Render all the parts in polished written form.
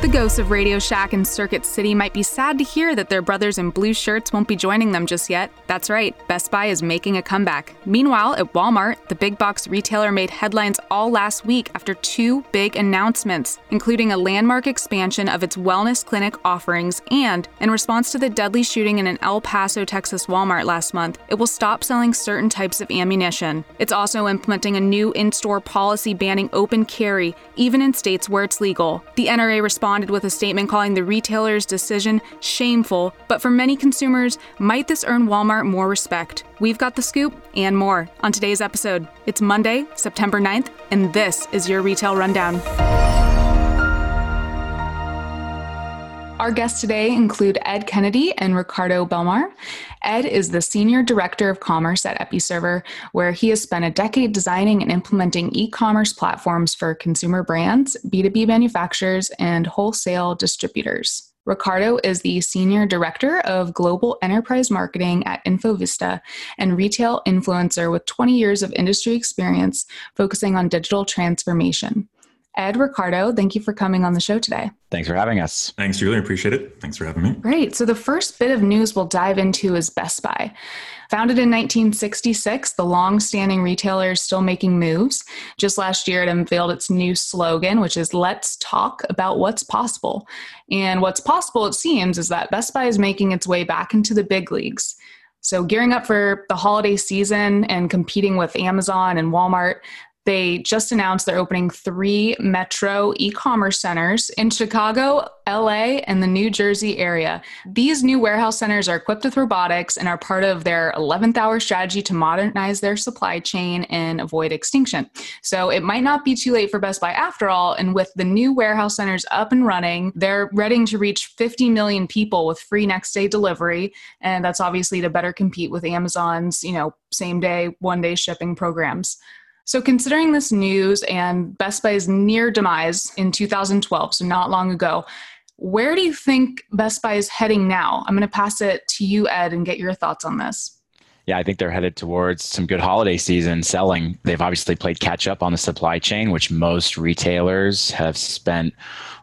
The ghosts of Radio Shack and Circuit City might be sad to hear that their brothers in blue shirts won't be joining them just yet. That's right, Best Buy is making a comeback. Meanwhile, at Walmart, the big box retailer made headlines all last week after two big announcements, including a landmark expansion of its wellness clinic offerings and, in response to the deadly shooting in an El Paso, Texas Walmart last month, it will stop selling certain types of ammunition. It's also implementing a new in-store policy banning open carry, even in states where it's legal. The NRA responded with a statement calling the retailer's decision shameful, but for many consumers, might this earn Walmart more respect? We've got the scoop and more on today's episode. It's Monday, September 9th, and this is your Retail Rundown. Our guests today include Ed Kennedy and Ricardo Belmar. Ed is the Senior Director of Commerce at EpiServer, where he has spent a decade designing and implementing e-commerce platforms for consumer brands, B2B manufacturers, and wholesale distributors. Ricardo is the Senior Director of Global Enterprise Marketing at InfoVista and retail influencer with 20 years of industry experience focusing on digital transformation. Ed, Ricardo, thank you for coming on the show today. Thanks for having us. Thanks, Julie. Appreciate it. Thanks for having me. Great. So the first bit of news we'll dive into is Best Buy. Founded in 1966, the long-standing retailer is still making moves. Just last year, it unveiled its new slogan, which is, "Let's talk about what's possible." And what's possible, it seems, is that Best Buy is making its way back into the big leagues. So gearing up for the holiday season and competing with Amazon and Walmart, they just announced they're opening 3 metro e-commerce centers in Chicago, LA, and the New Jersey area. These new warehouse centers are equipped with robotics and are part of their 11th hour strategy to modernize their supply chain and avoid extinction. So it might not be too late for Best Buy after all. And with the new warehouse centers up and running, they're ready to reach 50 million people with free next day delivery. And that's obviously to better compete with Amazon's, same day, one day shipping programs. So considering this news and Best Buy's near demise in 2012, so not long ago, where do you think Best Buy is heading now? I'm going to pass it to you, Ed, and get your thoughts on this. Yeah, I think they're headed towards some good holiday season selling. They've obviously played catch up on the supply chain, which most retailers have spent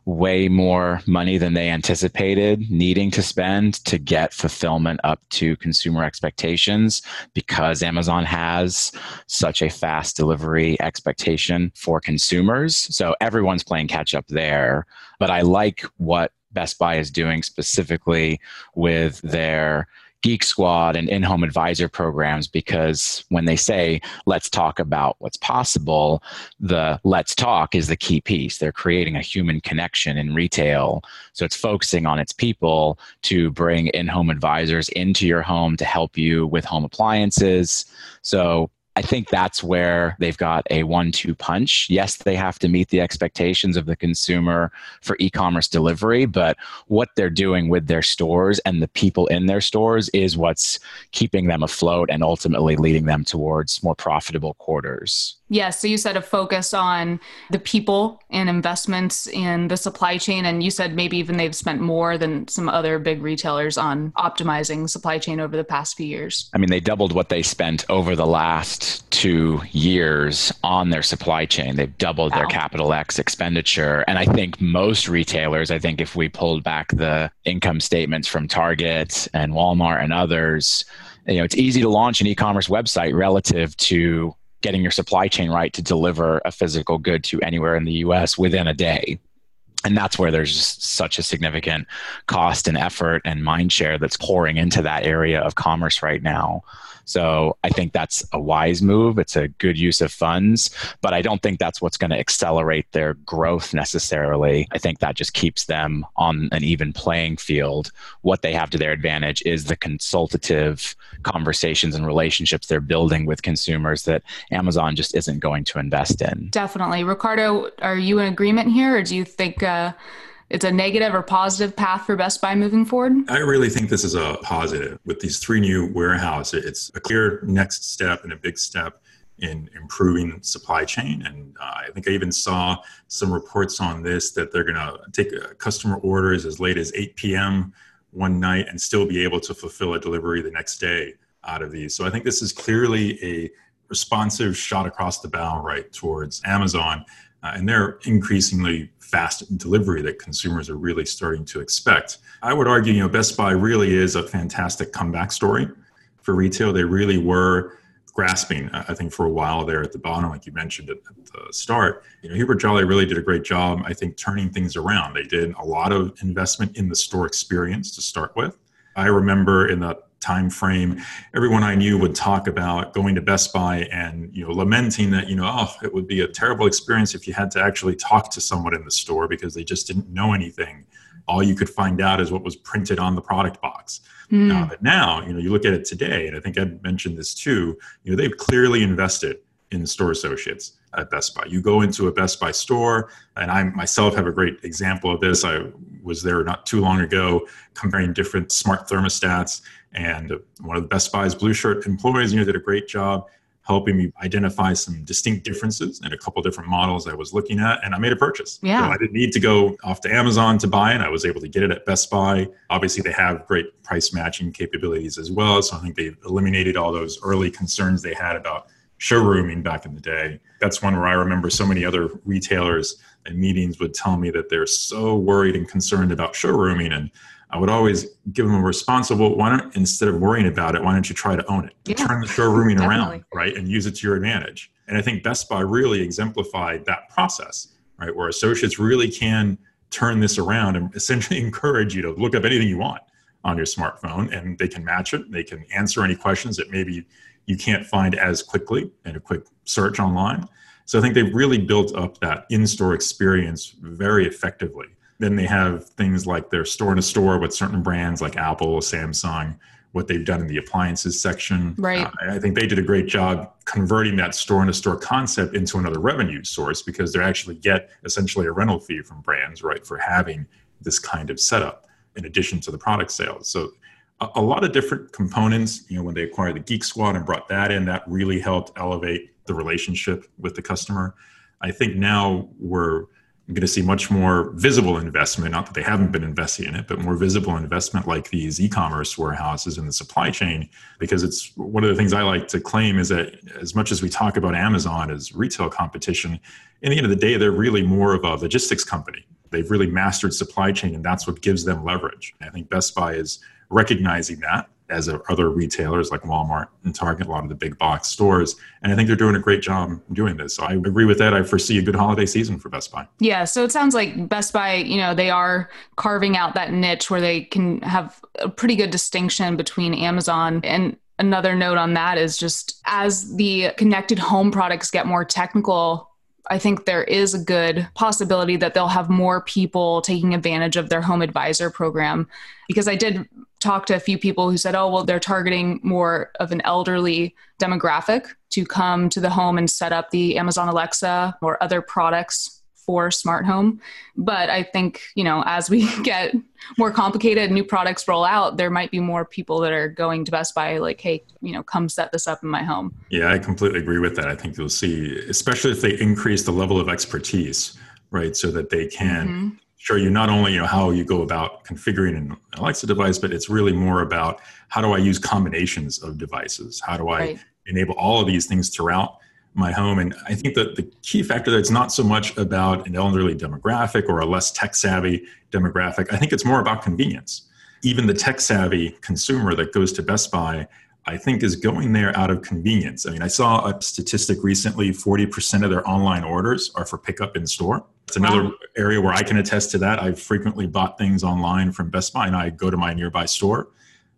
way more money than they anticipated needing to spend to get fulfillment up to consumer expectations, because Amazon has such a fast delivery expectation for consumers. So everyone's playing catch up there. But I like what Best Buy is doing specifically with their Geek Squad and in-home advisor programs, because when they say, "Let's talk about what's possible," the "let's talk" is the key piece. They're creating a human connection in retail. So it's focusing on its people to bring in-home advisors into your home to help you with home appliances. So I think that's where they've got a 1-2 punch. Yes, they have to meet the expectations of the consumer for e-commerce delivery, but what they're doing with their stores and the people in their stores is what's keeping them afloat and ultimately leading them towards more profitable quarters. Yeah, so you said a focus on the people and investments in the supply chain, and you said maybe even they've spent more than some other big retailers on optimizing supply chain over the past few years. I mean, they doubled what they spent over the last 2 years on their supply chain. They've doubled their capital X expenditure. And I think most retailers, if we pulled back the income statements from Target and Walmart and others, it's easy to launch an e-commerce website relative to getting your supply chain right to deliver a physical good to anywhere in the US within a day. And that's where there's just such a significant cost and effort and mind share that's pouring into that area of commerce right now. So I think that's a wise move. It's a good use of funds, but I don't think that's what's going to accelerate their growth necessarily. I think that just keeps them on an even playing field. What they have to their advantage is the consultative conversations and relationships they're building with consumers that Amazon just isn't going to invest in. Definitely. Ricardo, are you in agreement here, or do you think it's a negative or positive path for Best Buy moving forward? I really think this is a positive. With these 3 new warehouses, it's a clear next step and a big step in improving supply chain. And I think I even saw some reports on this, that they're going to take customer orders as late as 8 p.m. one night and still be able to fulfill a delivery the next day out of these. So I think this is clearly a responsive shot across the bow right towards Amazon. and they're increasingly fast in delivery that consumers are really starting to expect. I would argue, you know, Best Buy really is a fantastic comeback story for retail. They really were grasping, I think, for a while there at the bottom, like you mentioned at the start. You know, Hubert Jolly really did a great job, I think, turning things around. They did a lot of investment in the store experience to start with. I remember in the time frame, everyone I knew would talk about going to Best Buy and, you know, lamenting that, you know, oh, it would be a terrible experience if you had to actually talk to someone in the store because they just didn't know anything. All you could find out is what was printed on the product box. But now, you know, you look at it today, and I think Ed mentioned this too, you know, they've clearly invested in store associates at Best Buy. You go into a Best Buy store, and I myself have a great example of this. I was there not too long ago comparing different smart thermostats, and one of the Best Buy's Blue Shirt employees, you know, did a great job helping me identify some distinct differences in a couple different models I was looking at, and I made a purchase. Yeah. So I didn't need to go off to Amazon to buy it. I was able to get it at Best Buy. Obviously, they have great price matching capabilities as well, so I think they've eliminated all those early concerns they had about showrooming back in the day. That's one where I remember so many other retailers and meetings would tell me that they're so worried and concerned about showrooming, and I would always give them a response of, well, why don't, instead of worrying about it, why don't you try to own it? Yeah, turn the showrooming around, right, and use it to your advantage. And I think Best Buy really exemplified that process, right, where associates really can turn this around and essentially encourage you to look up anything you want on your smartphone, and they can match it. They can answer any questions that maybe you can't find as quickly in a quick search online. So I think they've really built up that in-store experience very effectively. Then they have things like their store-in-a-store with certain brands like Apple, Samsung, what they've done in the appliances section. Right. I think they did a great job converting that store-in-a-store concept into another revenue source because they actually get essentially a rental fee from brands, right, for having this kind of setup in addition to the product sales. So a lot of different components. You know, when they acquired the Geek Squad and brought that in, that really helped elevate the relationship with the customer. I think now we're going to see much more visible investment, not that they haven't been investing in it, but more visible investment like these e-commerce warehouses and the supply chain, because it's one of the things I like to claim is that as much as we talk about Amazon as retail competition, in the end of the day, they're really more of a logistics company. They've really mastered supply chain, and that's what gives them leverage. And I think Best Buy is recognizing that, as are other retailers like Walmart and Target, a lot of the big box stores. And I think they're doing a great job doing this. So I agree with that. I foresee a good holiday season for Best Buy. Yeah. So it sounds like Best Buy, you know, they are carving out that niche where they can have a pretty good distinction between Amazon. And another note on that is just as the connected home products get more technical, I think there is a good possibility that they'll have more people taking advantage of their home advisor program, because I did talk to a few people who said, oh, well, they're targeting more of an elderly demographic to come to the home and set up the Amazon Alexa or other products for smart home. But I think, you know, as we get more complicated, new products roll out, there might be more people that are going to Best Buy like, hey, you know, come set this up in my home. Yeah, I completely agree with that. I think you'll see, especially if they increase the level of expertise, right, so that they can show you not only, you know, how you go about configuring an Alexa device, but it's really more about how do I use combinations of devices? How do I enable all of these things throughout my home? And I think that the key factor there, it's not so much about an elderly demographic or a less tech savvy demographic. I think it's more about convenience. Even the tech savvy consumer that goes to Best Buy, I think, is going there out of convenience. I mean, I saw a statistic recently, 40% of their online orders are for pickup in store. It's another area where I can attest to that. I've frequently bought things online from Best Buy, and I go to my nearby store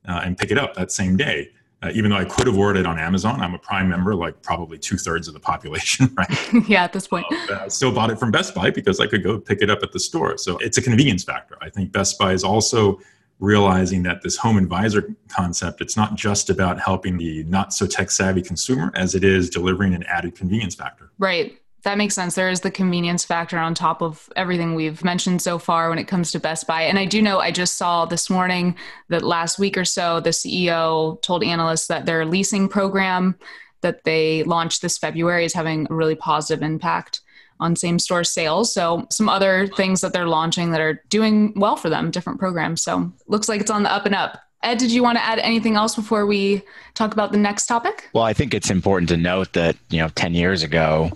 and pick it up that same day. Even though I could have ordered it on Amazon, I'm a Prime member, like probably 2/3 of the population, right? Yeah, at this point. I still bought it from Best Buy because I could go pick it up at the store. So it's a convenience factor. I think Best Buy is also realizing that this home advisor concept, it's not just about helping the not so tech savvy consumer as it is delivering an added convenience factor. Right. That makes sense. There is the convenience factor on top of everything we've mentioned so far when it comes to Best Buy. And I do know I just saw this morning that last week or so, the CEO told analysts that their leasing program that they launched this February is having a really positive impact on same store sales. So some other things that they're launching that are doing well for them, different programs. So looks like it's on the up and up. Ed, did you want to add anything else before we talk about the next topic? Well, I think it's important to note that, you know, 10 years ago,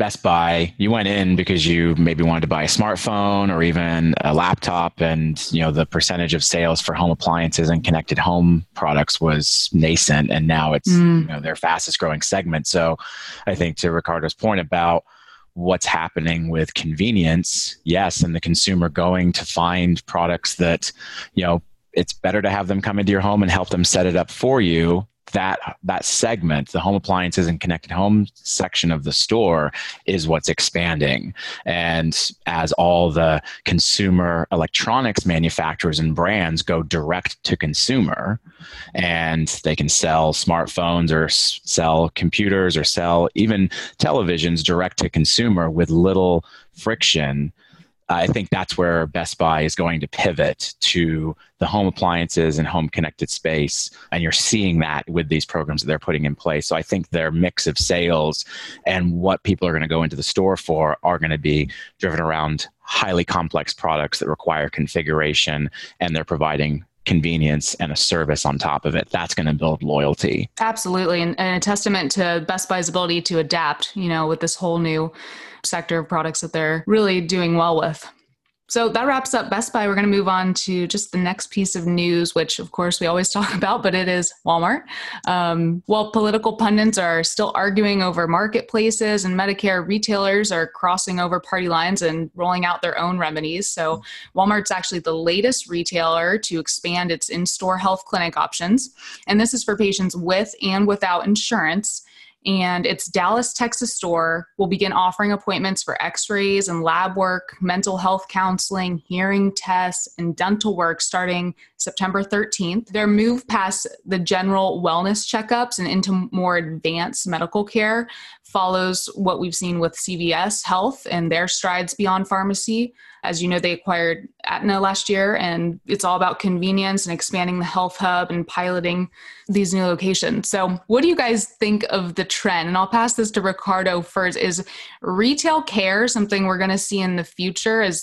Best Buy, you went in because you maybe wanted to buy a smartphone or even a laptop, and you know the percentage of sales for home appliances and connected home products was nascent, and now it's you know, their fastest growing segment. So I think to Ricardo's point about what's happening with convenience, yes, and the consumer going to find products that, you know, it's better to have them come into your home and help them set it up for you. That segment, the home appliances and connected home section of the store, is what's expanding. And as all the consumer electronics manufacturers and brands go direct to consumer, and they can sell smartphones or sell computers or sell even televisions direct to consumer with little friction, I think that's where Best Buy is going to pivot to the home appliances and home connected space. And you're seeing that with these programs that they're putting in place. So I think their mix of sales and what people are going to go into the store for are going to be driven around highly complex products that require configuration, and they're providing convenience and a service on top of it. That's going to build loyalty. Absolutely. And a testament to Best Buy's ability to adapt, you know, with this whole new sector of products that they're really doing well with. So that wraps up Best Buy. We're going to move on to just the next piece of news, which of course we always talk about, but it is Walmart. While political pundits are still arguing over marketplaces and Medicare, retailers are crossing over party lines and rolling out their own remedies. So Walmart's actually the latest retailer to expand its in-store health clinic options. And this is for patients with and without insurance. And its Dallas, Texas store will begin offering appointments for x-rays and lab work, mental health counseling, hearing tests, and dental work starting September 13th. Their move past the general wellness checkups and into more advanced medical care follows what we've seen with CVS Health and their strides beyond pharmacy. As you know, they acquired Aetna last year, and it's all about convenience and expanding the health hub and piloting these new locations. So what do you guys think of the trend? And I'll pass this to Ricardo first. Is retail care something we're going to see in the future? It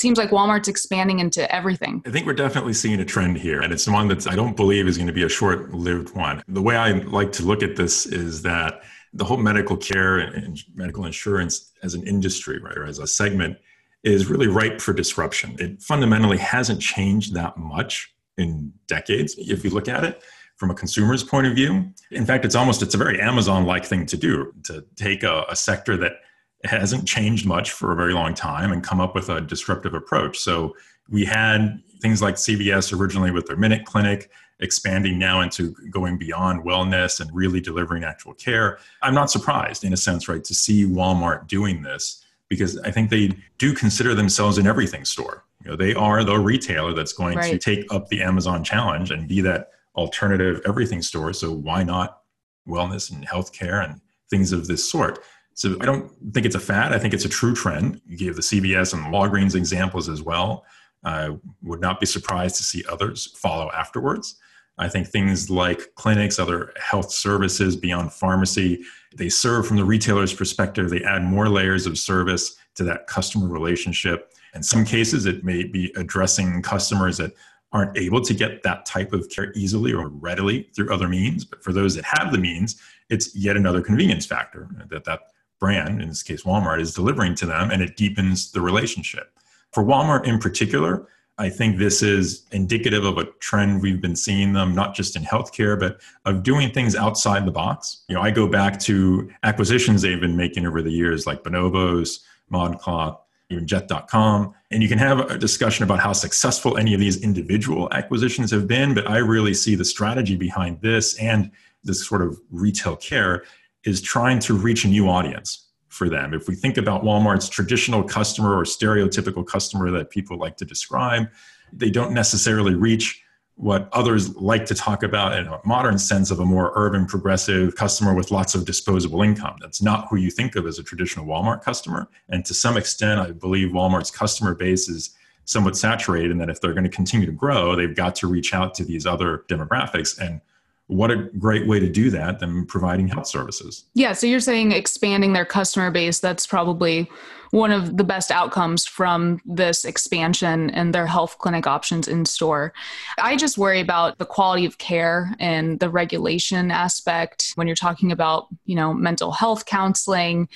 seems like Walmart's expanding into everything. I think we're definitely seeing a trend here, and it's one that I don't believe is going to be a short-lived one. The way I like to look at this is that the whole medical care and medical insurance as an industry, right, or as a segment, is really ripe for disruption. It fundamentally hasn't changed that much in decades, if you look at it from a consumer's point of view. In fact, it's a very Amazon-like thing to do, to take a sector that hasn't changed much for a very long time and come up with a disruptive approach. So we had things like CVS originally with their Minute Clinic, expanding now into going beyond wellness and really delivering actual care. I'm not surprised, in a sense, right, to see Walmart doing this, because I think they do consider themselves an everything store. You know, they are the retailer that's going to take up the Amazon challenge and be that alternative everything store. So why not wellness and healthcare and things of this sort? So I don't think it's a fad. I think it's a true trend. You gave the CVS and Walgreens examples as well. I would not be surprised to see others follow afterwards. I think things like clinics, other health services beyond pharmacy, they serve from the retailer's perspective. They add more layers of service to that customer relationship. In some cases, it may be addressing customers that aren't able to get that type of care easily or readily through other means. But for those that have the means, it's yet another convenience factor that brand, in this case Walmart, is delivering to them, and it deepens the relationship. For Walmart in particular, I think this is indicative of a trend we've been seeing them, not just in healthcare, but of doing things outside the box. You know, I go back to acquisitions they've been making over the years, like Bonobos, ModCloth, even Jet.com. And you can have a discussion about how successful any of these individual acquisitions have been, but I really see the strategy behind this and this sort of retail care is trying to reach a new audience for them. If we think about Walmart's traditional customer or stereotypical customer that people like to describe, they don't necessarily reach what others like to talk about in a modern sense of a more urban, progressive customer with lots of disposable income. That's not who you think of as a traditional Walmart customer. And to some extent, I believe Walmart's customer base is somewhat saturated, and that if they're going to continue to grow, they've got to reach out to these other demographics. And what a great way to do that than providing health services. Yeah. So you're saying expanding their customer base. That's probably one of the best outcomes from this expansion and their health clinic options in store. I just worry about the quality of care and the regulation aspect when you're talking about, you know, mental health counseling.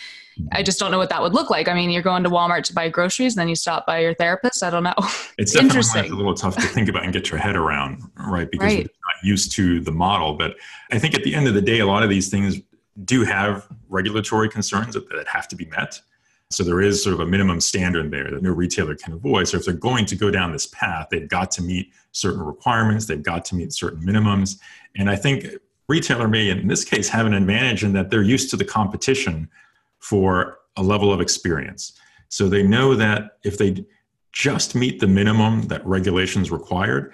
I just don't know what that would look like. I mean, you're going to Walmart to buy groceries, and then you stop by your therapist. I don't know. It's definitely a little tough to think about and get your head around, right? Because we're not used to the model. But I think at the end of the day, a lot of these things do have regulatory concerns that have to be met. So there is sort of a minimum standard there that no retailer can avoid. So if they're going to go down this path, they've got to meet certain requirements. They've got to meet certain minimums. And I think retailer may, in this case, have an advantage in that they're used to the competition for a level of experience. So they know that if they just meet the minimum that regulations required,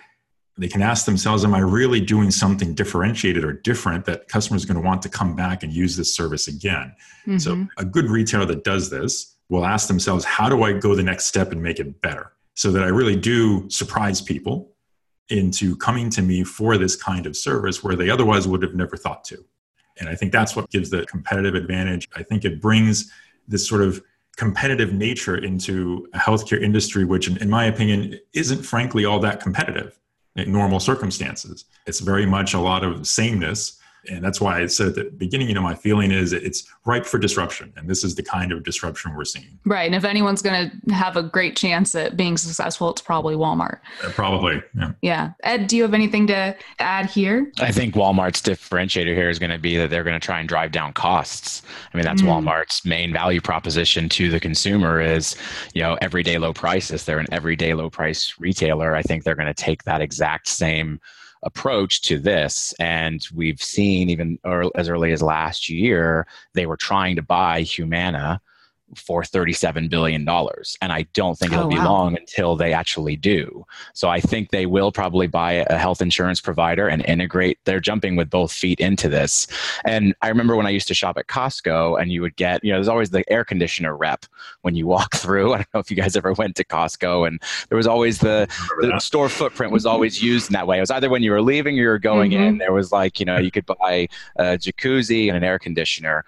they can ask themselves, am I really doing something differentiated or different that customers are going to want to come back and use this service again? Mm-hmm. So a good retailer that does this will ask themselves, how do I go the next step and make it better? So that I really do surprise people into coming to me for this kind of service where they otherwise would have never thought to. And I think that's what gives the competitive advantage. I think it brings this sort of competitive nature into a healthcare industry, which in my opinion, isn't frankly all that competitive in normal circumstances. It's very much a lot of sameness. And that's why I said at the beginning, you know, my feeling is it's ripe for disruption. And this is the kind of disruption we're seeing. Right. And if anyone's going to have a great chance at being successful, it's probably Walmart. Probably. Yeah. Ed, do you have anything to add here? I think Walmart's differentiator here is going to be that they're going to try and drive down costs. I mean, that's Walmart's main value proposition to the consumer is, you know, everyday low prices. They're an everyday low price retailer. I think they're going to take that exact same approach to this. And we've seen even as early as last year, they were trying to buy Humana for $37 billion. And I don't think it'll be long until they actually do. So I think they will probably buy a health insurance provider and integrate. They're jumping with both feet into this. And I remember when I used to shop at Costco and you would get, you know, there's always the air conditioner rep when you walk through. I don't know if you guys ever went to Costco and there was always the store footprint was always used in that way. It was either when you were leaving or you were going in, there was like, you know, you could buy a jacuzzi and an air conditioner.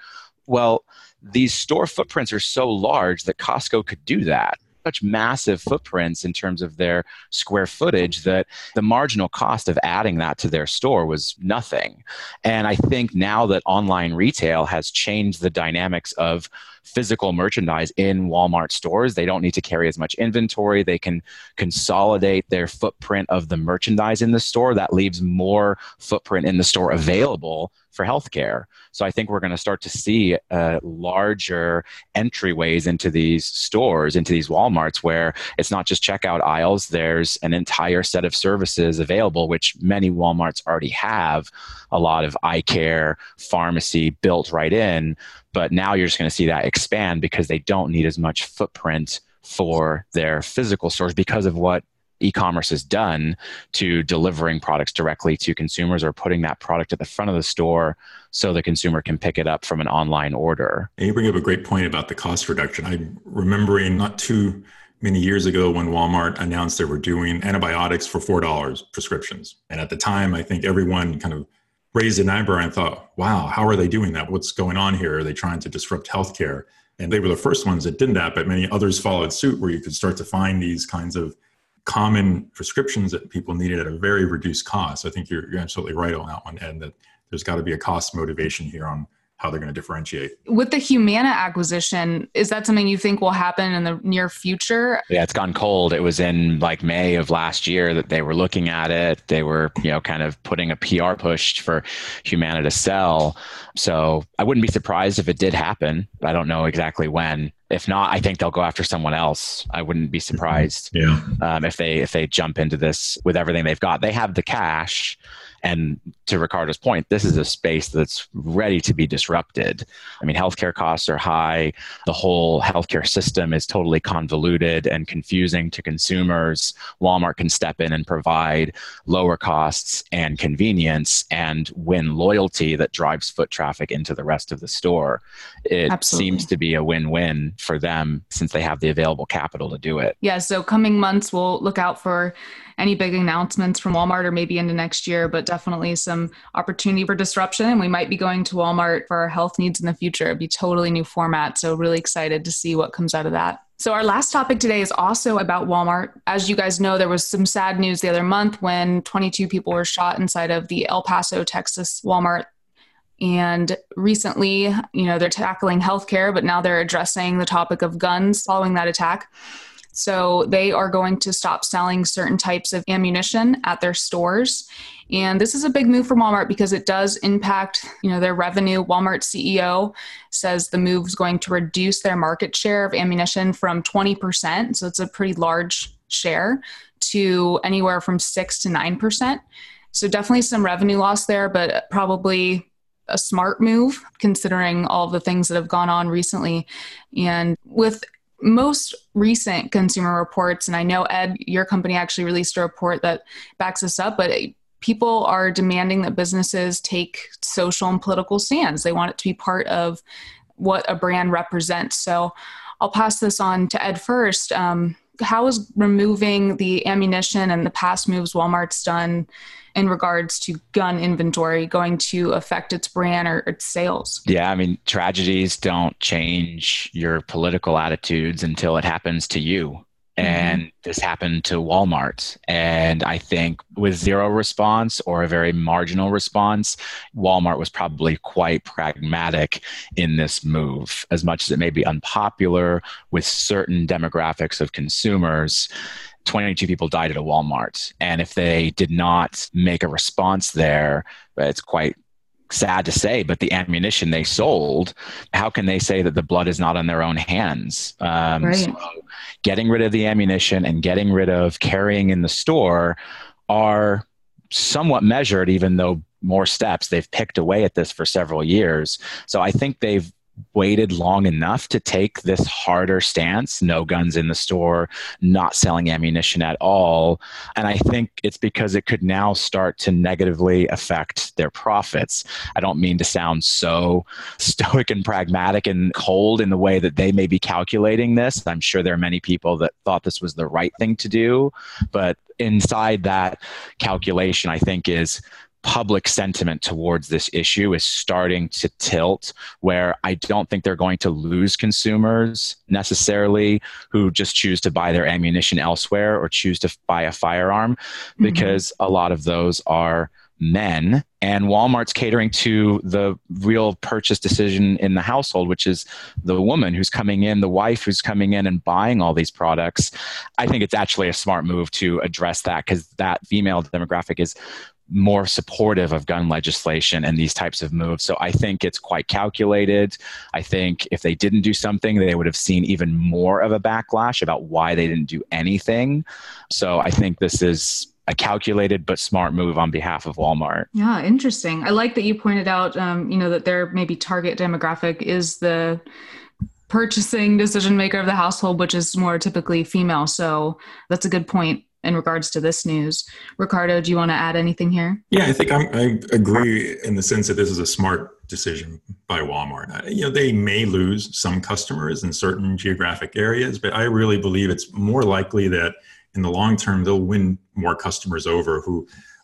Well, these store footprints are so large that Costco could do that. Such massive footprints in terms of their square footage that the marginal cost of adding that to their store was nothing. And I think now that online retail has changed the dynamics of physical merchandise in Walmart stores, they don't need to carry as much inventory. They can consolidate their footprint of the merchandise in the store. That leaves more footprint in the store available for healthcare. So I think we're going to start to see larger entryways into these stores, into these Walmarts, where it's not just checkout aisles. There's an entire set of services available, which many Walmarts already have. A lot of eye care, pharmacy built right in. But now you're just going to see that expand because they don't need as much footprint for their physical stores because of what e-commerce has done to delivering products directly to consumers or putting that product at the front of the store so the consumer can pick it up from an online order. And you bring up a great point about the cost reduction. I'm remembering not too many years ago when Walmart announced they were doing antibiotics for $4 prescriptions. And at the time, I think everyone kind of raised an eyebrow and thought, wow, how are they doing that? What's going on here? Are they trying to disrupt healthcare? And they were the first ones that did that, but many others followed suit where you could start to find these kinds of common prescriptions that people needed at a very reduced cost. I think you're absolutely right on that one, Ed, that there's got to be a cost motivation here on how they're going to differentiate. With the Humana acquisition, is that something you think will happen in the near future? Yeah, it's gone cold. It was in like May of last year that they were looking at it. They were, you know, kind of putting a PR push for Humana to sell. So I wouldn't be surprised if it did happen. I don't know exactly when. If not, I think they'll go after someone else. I wouldn't be surprised if they jump into this with everything they've got. They have the cash. And to Ricardo's point, this is a space that's ready to be disrupted. I mean, healthcare costs are high. The whole healthcare system is totally convoluted and confusing to consumers. Walmart can step in and provide lower costs and convenience and win loyalty that drives foot traffic into the rest of the store. It seems to be a win-win for them since they have the available capital to do it. Yeah, so coming months, we'll look out for any big announcements from Walmart or maybe into next year, but definitely some opportunity for disruption. We might be going to Walmart for our health needs in the future. It'd be totally new format. So really excited to see what comes out of that. So our last topic today is also about Walmart. As you guys know, there was some sad news the other month when 22 people were shot inside of the El Paso, Texas Walmart. And recently, they're tackling healthcare, but now they're addressing the topic of guns following that attack. So they are going to stop selling certain types of ammunition at their stores. And this is a big move for Walmart because it does impact, their revenue. Walmart CEO says the move is going to reduce their market share of ammunition from 20%. So it's a pretty large share to anywhere from 6 to 9%. So definitely some revenue loss there, but probably a smart move considering all the things that have gone on recently. And with most recent consumer reports, and I know, Ed, your company actually released a report that backs this up, but people are demanding that businesses take social and political stands. They want it to be part of what a brand represents. So I'll pass this on to Ed first. How is removing the ammunition and the past moves Walmart's done in regards to gun inventory going to affect its brand or its sales? Yeah, I mean, tragedies don't change your political attitudes until it happens to you. Mm-hmm. And this happened to Walmart. And I think with zero response or a very marginal response, Walmart was probably quite pragmatic in this move. As much as it may be unpopular with certain demographics of consumers, 22 people died at a Walmart. And if they did not make a response there, it's quite sad to say, but the ammunition they sold, how can they say that the blood is not on their own hands? Right. So getting rid of the ammunition and getting rid of carrying in the store are somewhat measured, even though more steps. They've picked away at this for several years. So I think they've waited long enough to take this harder stance, no guns in the store, not selling ammunition at all. And I think it's because it could now start to negatively affect their profits. I don't mean to sound so stoic and pragmatic and cold in the way that they may be calculating this. I'm sure there are many people that thought this was the right thing to do, but inside that calculation, I think is public sentiment towards this issue is starting to tilt, where I don't think they're going to lose consumers necessarily who just choose to buy their ammunition elsewhere or choose to buy a firearm, because a lot of those are men, and Walmart's catering to the real purchase decision in the household, which is the woman who's coming in, the wife who's coming in and buying all these products. I think it's actually a smart move to address that, because that female demographic is more supportive of gun legislation and these types of moves. So I think it's quite calculated. I think if they didn't do something, they would have seen even more of a backlash about why they didn't do anything. So I think this is a calculated but smart move on behalf of Walmart. Yeah, interesting. I like that you pointed out, that their maybe target demographic is the purchasing decision maker of the household, which is more typically female. So that's a good point in regards to this news. Ricardo, do you want to add anything here? Yeah, I think I agree in the sense that this is a smart decision by Walmart. They may lose some customers in certain geographic areas, but I really believe it's more likely that in the long term, they'll win more customers over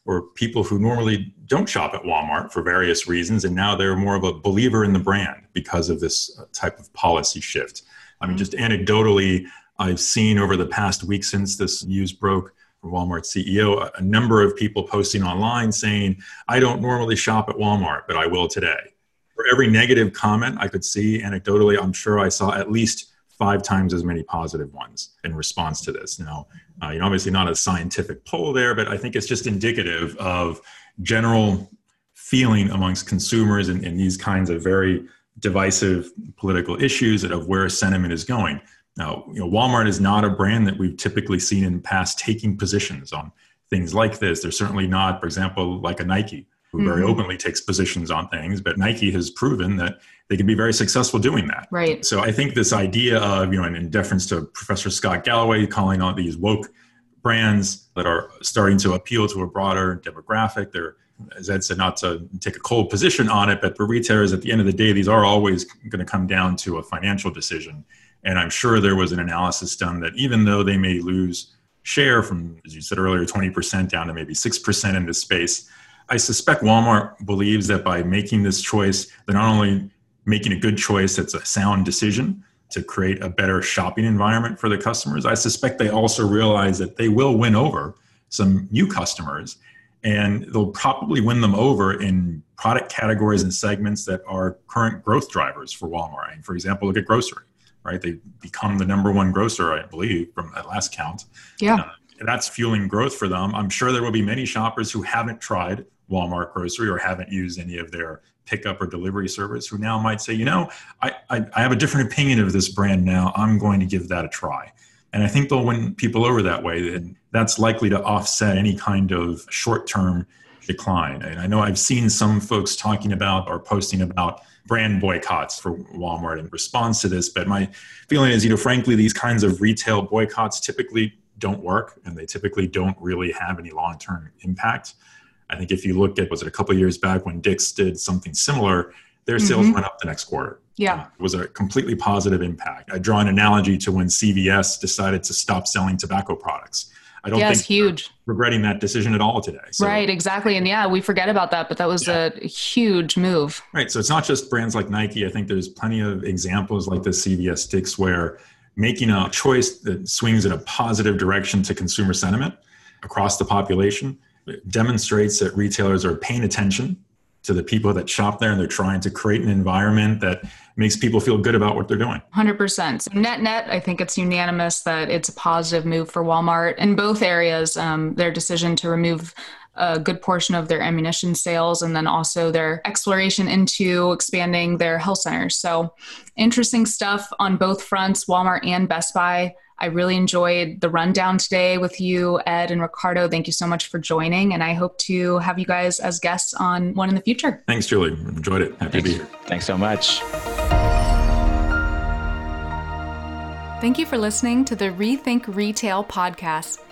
or people who normally don't shop at Walmart for various reasons. And now they're more of a believer in the brand because of this type of policy shift. I mean, just anecdotally, I've seen over the past week since this news broke from Walmart CEO, a number of people posting online saying, I don't normally shop at Walmart, but I will today. For every negative comment I could see anecdotally, I'm sure I saw at least 5 times as many positive ones in response to this. Now, obviously not a scientific poll there, but I think it's just indicative of general feeling amongst consumers in these kinds of very divisive political issues of where sentiment is going. Now, Walmart is not a brand that we've typically seen in the past taking positions on things like this. They're certainly not, for example, like a Nike, who very openly takes positions on things. But Nike has proven that they can be very successful doing that. Right. So I think this idea of, and in deference to Professor Scott Galloway, calling out these woke brands that are starting to appeal to a broader demographic. They're, as Ed said, not to take a cold position on it, but for retailers, at the end of the day, these are always going to come down to a financial decision. And I'm sure there was an analysis done that even though they may lose share from, as you said earlier, 20% down to maybe 6% in this space. I suspect Walmart believes that by making this choice, they're not only making a good choice, it's a sound decision to create a better shopping environment for the customers. I suspect they also realize that they will win over some new customers, and they'll probably win them over in product categories and segments that are current growth drivers for Walmart. And for example, look at grocery, right? They've become the number one grocer, I believe, from that last count. Yeah. That's fueling growth for them. I'm sure there will be many shoppers who haven't tried Walmart grocery or haven't used any of their pickup or delivery service who now might say, you know, I have a different opinion of this brand now. I'm going to give that a try. And I think they'll win people over that way. And that's likely to offset any kind of short-term decline. And I know I've seen some folks talking about or posting about brand boycotts for Walmart in response to this. But my feeling is, you know, frankly, these kinds of retail boycotts typically don't work, and they typically don't really have any long-term impact. I think if you look at, was it a couple of years back when Dick's did something similar, their sales went up the next quarter. Yeah. It was a completely positive impact. I draw an analogy to when CVS decided to stop selling tobacco products. I don't think huge. Regretting that decision at all today. So, right, exactly. And yeah, we forget about that, but that was a huge move. Right. So it's not just brands like Nike. I think there's plenty of examples like the CVS Dick's where making a choice that swings in a positive direction to consumer sentiment across the population demonstrates that retailers are paying attention to the people that shop there, and they're trying to create an environment that makes people feel good about what they're doing. 100%. So net, I think it's unanimous that it's a positive move for Walmart in both areas. Their decision to remove a good portion of their ammunition sales, and then also their exploration into expanding their health centers. So interesting stuff on both fronts, Walmart and Best Buy. I really enjoyed the rundown today with you, Ed and Ricardo. Thank you so much for joining, and I hope to have you guys as guests on one in the future. Thanks, Julie. Enjoyed it. Happy to be here. Thanks so much. Thank you for listening to the Rethink Retail podcast.